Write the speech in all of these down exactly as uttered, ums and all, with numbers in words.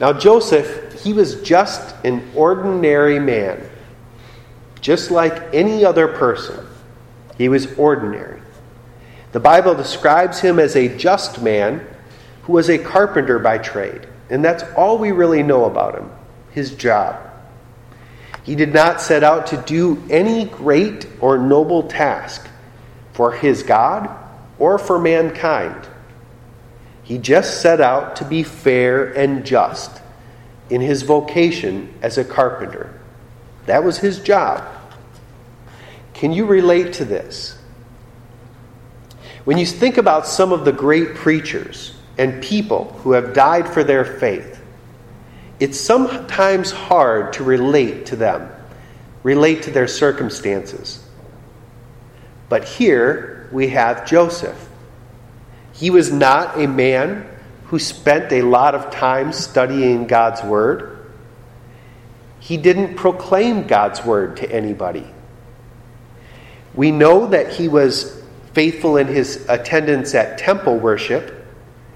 Now Joseph, he was just an ordinary man, just like any other person. He was ordinary. The Bible describes him as a just man who was a carpenter by trade. And that's all we really know about him, his job. He did not set out to do any great or noble task for his God or for mankind. He just set out to be fair and just in his vocation as a carpenter. That was his job. Can you relate to this? When you think about some of the great preachers and people who have died for their faith, it's sometimes hard to relate to them, relate to their circumstances. But here we have Joseph. He was not a man who spent a lot of time studying God's word. He didn't proclaim God's word to anybody. We know that he was faithful in his attendance at temple worship,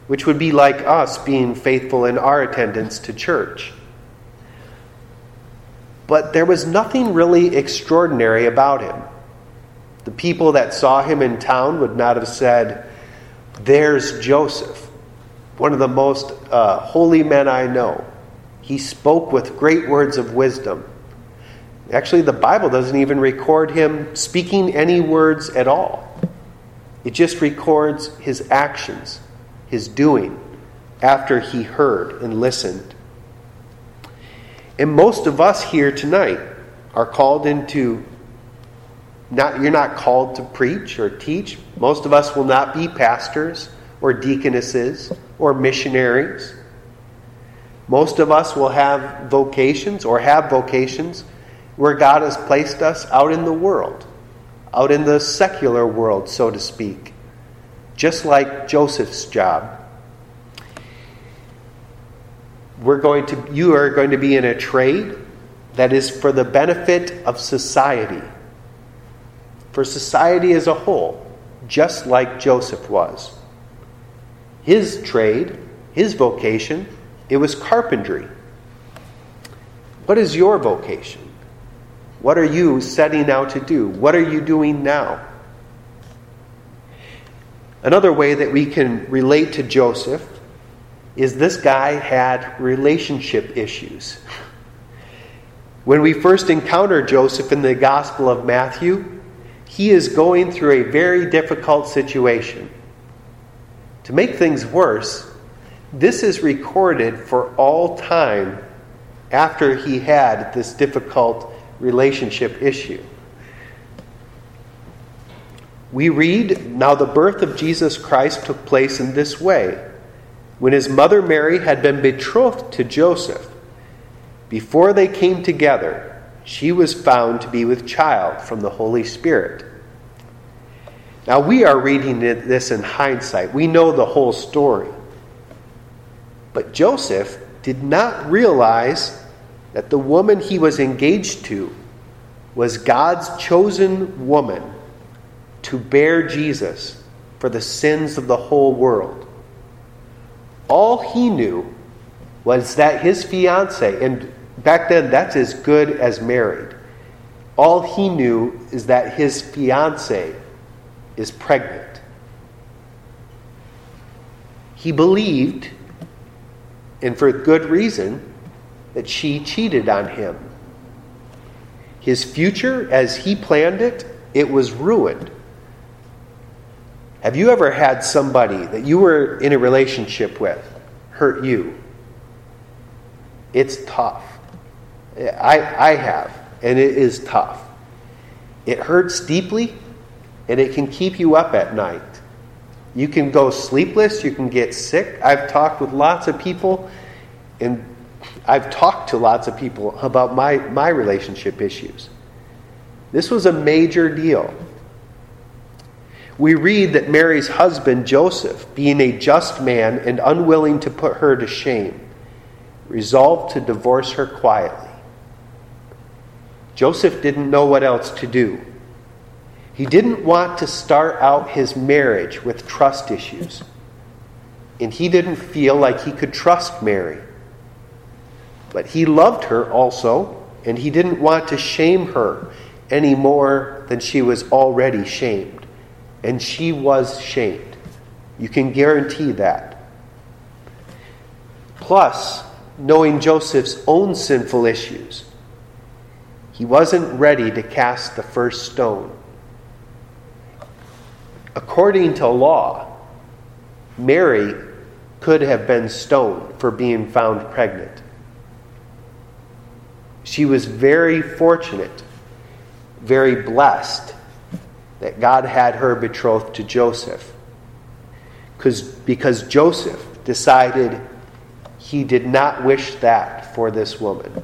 which would be like us being faithful in our attendance to church. But there was nothing really extraordinary about him. The people that saw him in town would not have said, "There's Joseph, one of the most uh, holy men I know. He spoke with great words of wisdom." Actually, the Bible doesn't even record him speaking any words at all. It just records his actions, his doing, after he heard and listened. And most of us here tonight are called into, not, you're not called to preach or teach. Most of us will not be pastors or deaconesses or missionaries. Most of us will have vocations or have vocations where God has placed us out in the world, out in the secular world, so to speak, just like Joseph's job. We're going to, you are going to be in a trade that is for the benefit of society, for society as a whole, just like Joseph was. His trade, his vocation, it was carpentry. What is your vocation? What are you setting out to do? What are you doing now? Another way that we can relate to Joseph is this guy had relationship issues. When we first encounter Joseph in the Gospel of Matthew, he is going through a very difficult situation. To make things worse, this is recorded for all time after he had this difficult relationship issue. We read, "Now the birth of Jesus Christ took place in this way. When his mother Mary had been betrothed to Joseph, before they came together, she was found to be with child from the Holy Spirit." Now we are reading this in hindsight. We know the whole story. But Joseph did not realize that the woman he was engaged to was God's chosen woman to bear Jesus for the sins of the whole world. All he knew was that his fiancée, and back then that's as good as married, all he knew is that his fiancée is pregnant. He believed, and for good reason, that she cheated on him. His future, as he planned it, it was ruined. Have you ever had somebody that you were in a relationship with hurt you? It's tough. I, I have, and it is tough. It hurts deeply, and it can keep you up at night. You can go sleepless, you can get sick. I've talked with lots of people, and I've talked to lots of people about my, my relationship issues. This was a major deal. We read that Mary's husband, Joseph, being a just man and unwilling to put her to shame, resolved to divorce her quietly. Joseph didn't know what else to do. He didn't want to start out his marriage with trust issues. And he didn't feel like he could trust Mary. But he loved her also, and he didn't want to shame her any more than she was already shamed. And she was shamed. You can guarantee that. Plus, knowing Joseph's own sinful issues, he wasn't ready to cast the first stone. According to law, Mary could have been stoned for being found pregnant. She was very fortunate, very blessed that God had her betrothed to Joseph, because because Joseph decided he did not wish that for this woman,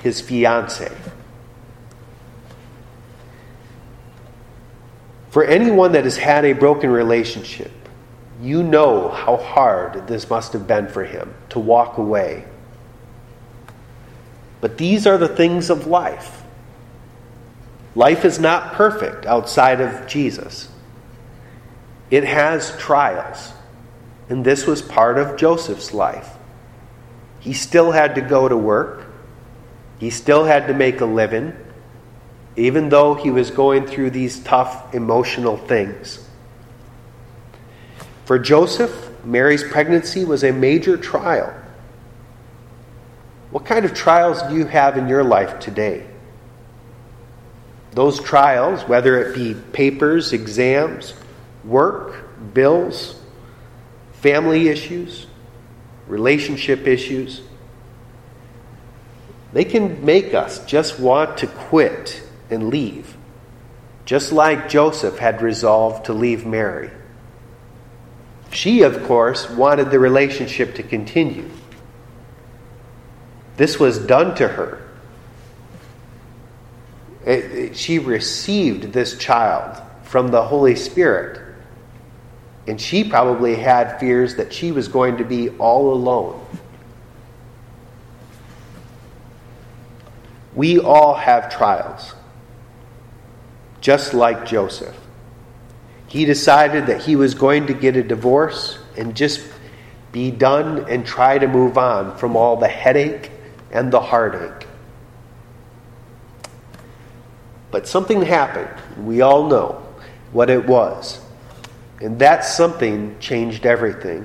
his fiancée. For anyone that has had a broken relationship, you know how hard this must have been for him to walk away. But these are the things of life. Life is not perfect outside of Jesus. It has trials. And this was part of Joseph's life. He still had to go to work. He still had to make a living, even though he was going through these tough emotional things. For Joseph, Mary's pregnancy was a major trial. What kind of trials do you have in your life today? Those trials, whether it be papers, exams, work, bills, family issues, relationship issues, they can make us just want to quit and leave, just like Joseph had resolved to leave Mary. She, of course, wanted the relationship to continue. This was done to her. It, it, she received this child from the Holy Spirit, and she probably had fears that she was going to be all alone. We all have trials, just like Joseph. He decided that he was going to get a divorce and just be done and try to move on from all the headache and the heartache. But something happened. We all know what it was. And that something changed everything.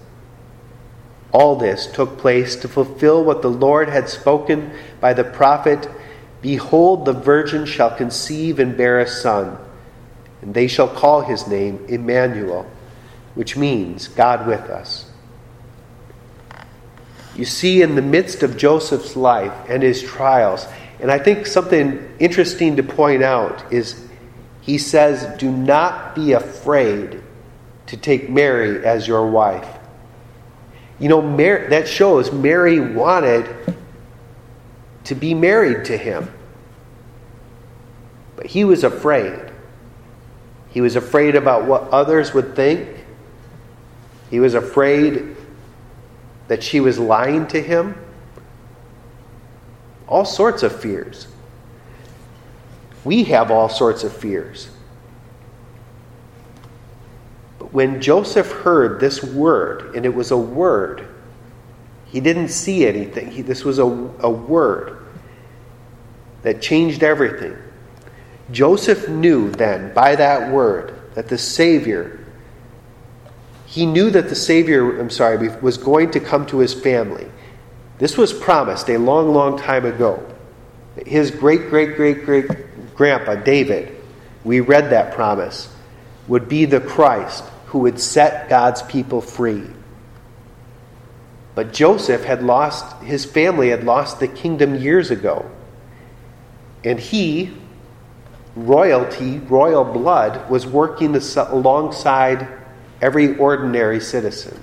All this took place to fulfill what the Lord had spoken by the prophet, Behold, the virgin shall conceive and bear a son, and they shall call his name Emmanuel, which means God with us. You see, in the midst of Joseph's life and his trials, and I think something interesting to point out is he says, do not be afraid to take Mary as your wife. You know, Mary, that shows Mary wanted to be married to him. But he was afraid. He was afraid about what others would think. He was afraid that she was lying to him. All sorts of fears. We have all sorts of fears. When Joseph heard this word, and it was a word, he didn't see anything. He, this was a, a word that changed everything. Joseph knew then by that word that the Savior, he knew that the Savior, I'm sorry, was going to come to his family. This was promised a long, long time ago. His great, great, great, great grandpa, David, we read that promise, would be the Christ who would set God's people free. But Joseph had lost, his family had lost the kingdom years ago. And he, royalty, royal blood, was working alongside every ordinary citizen.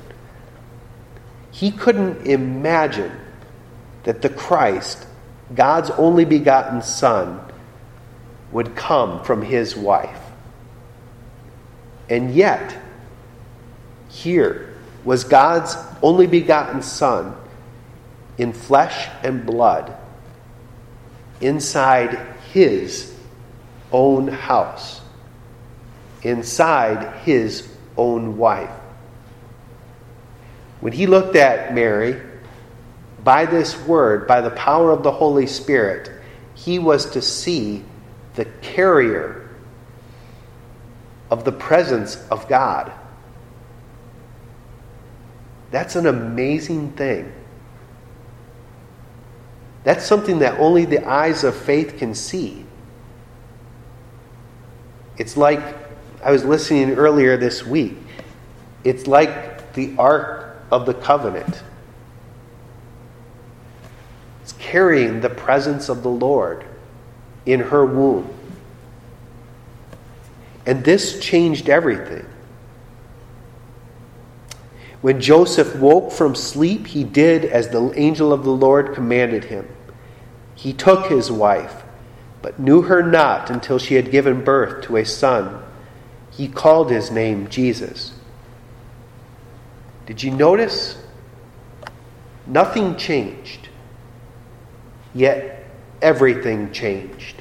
He couldn't imagine that the Christ God's only begotten Son would come from his wife. And yet, here was God's only begotten Son in flesh and blood inside his own house, inside his own wife. When he looked at Mary, by this word, by the power of the Holy Spirit, he was to see the carrier of the presence of God. That's an amazing thing. That's something that only the eyes of faith can see. It's like, I was listening earlier this week, it's like the Ark of the Covenant. It's carrying the presence of the Lord in her womb. And this changed everything. When Joseph woke from sleep, he did as the angel of the Lord commanded him. He took his wife, but knew her not until she had given birth to a son. He called his name Jesus. Did you notice? Nothing changed, yet everything changed.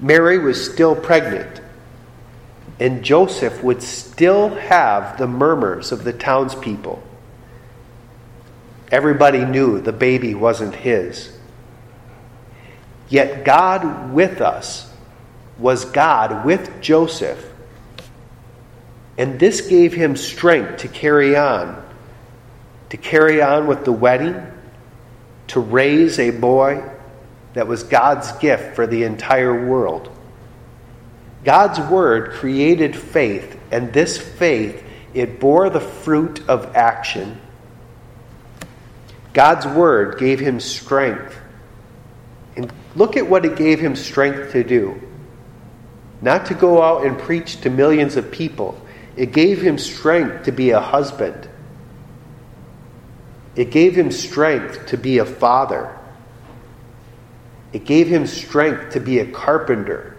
Mary was still pregnant, and Joseph would still have the murmurs of the townspeople. Everybody knew the baby wasn't his. Yet God with us was God with Joseph. And this gave him strength to carry on, to carry on with the wedding, to raise a boy that was God's gift for the entire world. God's word created faith, and this faith, it bore the fruit of action. God's word gave him strength. And look at what it gave him strength to do. Not to go out and preach to millions of people. It gave him strength to be a husband. It gave him strength to be a father. It gave him strength to be a carpenter,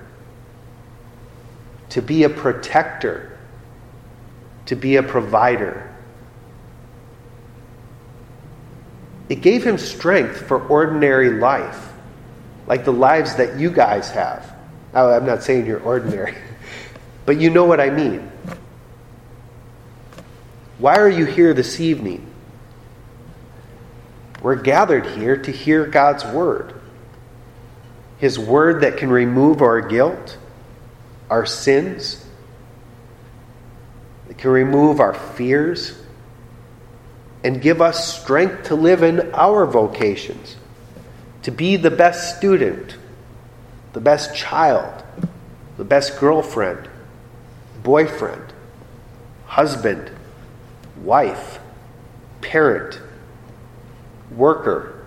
to be a protector, to be a provider. It gave him strength for ordinary life, like the lives that you guys have. Oh, I'm not saying you're ordinary, but you know what I mean. Why are you here this evening? We're gathered here to hear God's word, his word that can remove our guilt, our sins. It can remove our fears and give us strength to live in our vocations, to be the best student, the best child, the best girlfriend, boyfriend, husband, wife, parent, worker.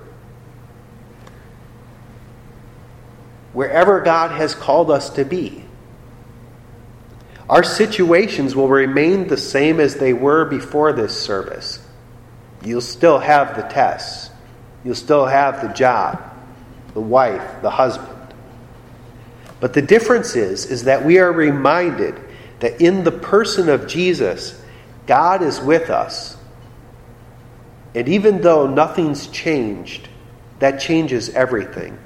Wherever God has called us to be, our situations will remain the same as they were before this service. You'll still have the tests. You'll still have the job, the wife, the husband. But the difference is, is that we are reminded that in the person of Jesus, God is with us. And even though nothing's changed, that changes everything.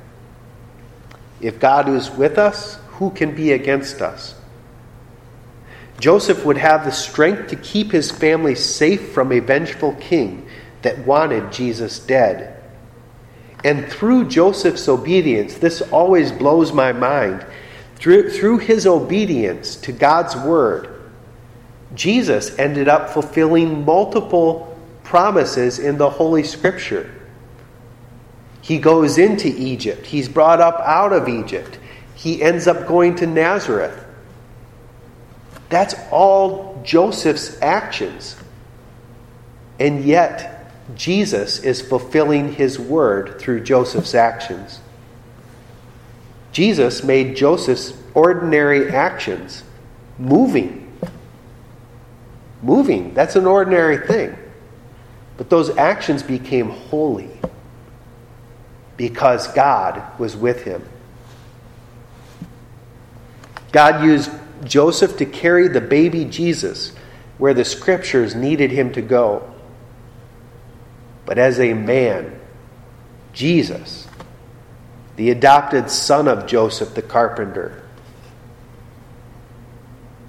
If God is with us, who can be against us? Joseph would have the strength to keep his family safe from a vengeful king that wanted Jesus dead. And through Joseph's obedience, this always blows my mind, through, through his obedience to God's word, Jesus ended up fulfilling multiple promises in the Holy Scripture. He goes into Egypt. He's brought up out of Egypt. He ends up going to Nazareth. That's all Joseph's actions. And yet, Jesus is fulfilling his word through Joseph's actions. Jesus made Joseph's ordinary actions moving. Moving, that's an ordinary thing. But those actions became holy. because God was with him. God used Joseph to carry the baby Jesus where the scriptures needed him to go. But as a man, Jesus, the adopted son of Joseph the carpenter,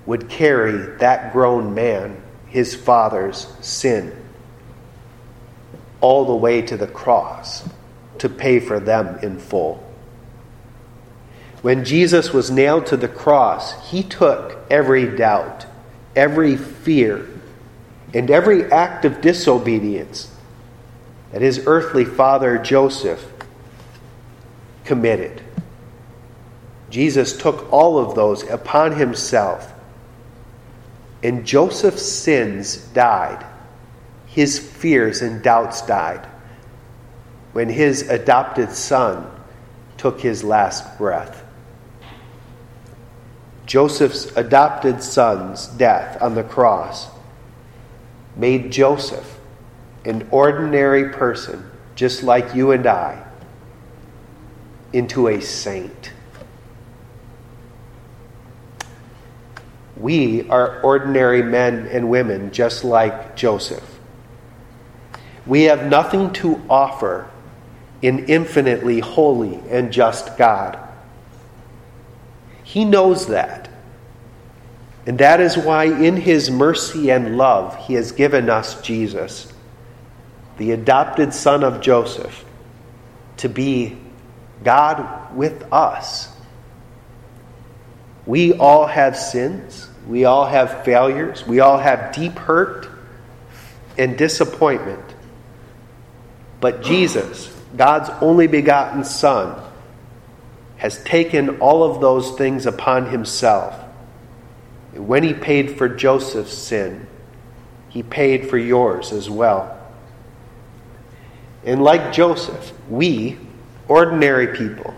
would carry that grown man, his father's sin, all the way to the cross to pay for them in full. When Jesus was nailed to the cross, he took every doubt, every fear, and every act of disobedience that his earthly father Joseph committed. Jesus took all of those upon himself, and Joseph's sins died. His fears and doubts died when his adopted son took his last breath. Joseph's adopted son's death on the cross made Joseph an ordinary person, just like you and I, into a saint. We are ordinary men and women just like Joseph. We have nothing to offer in infinitely holy and just God. He knows that. And that is why in his mercy and love he has given us Jesus, the adopted son of Joseph, to be God with us. We all have sins. We all have failures. We all have deep hurt and disappointment. But Jesus, God's only begotten Son, has taken all of those things upon himself. And when he paid for Joseph's sin, he paid for yours as well. And like Joseph, we, ordinary people,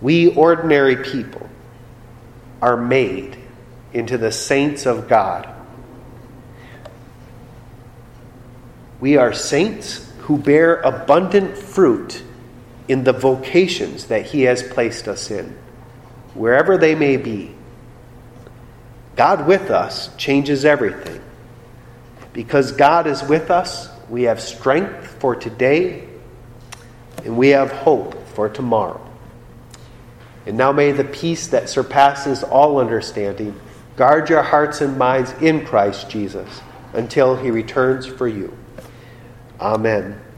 we ordinary people are made into the saints of God. We are saints who bear abundant fruit in the vocations that he has placed us in, wherever they may be. God with us changes everything. Because God is with us, we have strength for today, and we have hope for tomorrow. And now may the peace that surpasses all understanding guard your hearts and minds in Christ Jesus until he returns for you. Amen.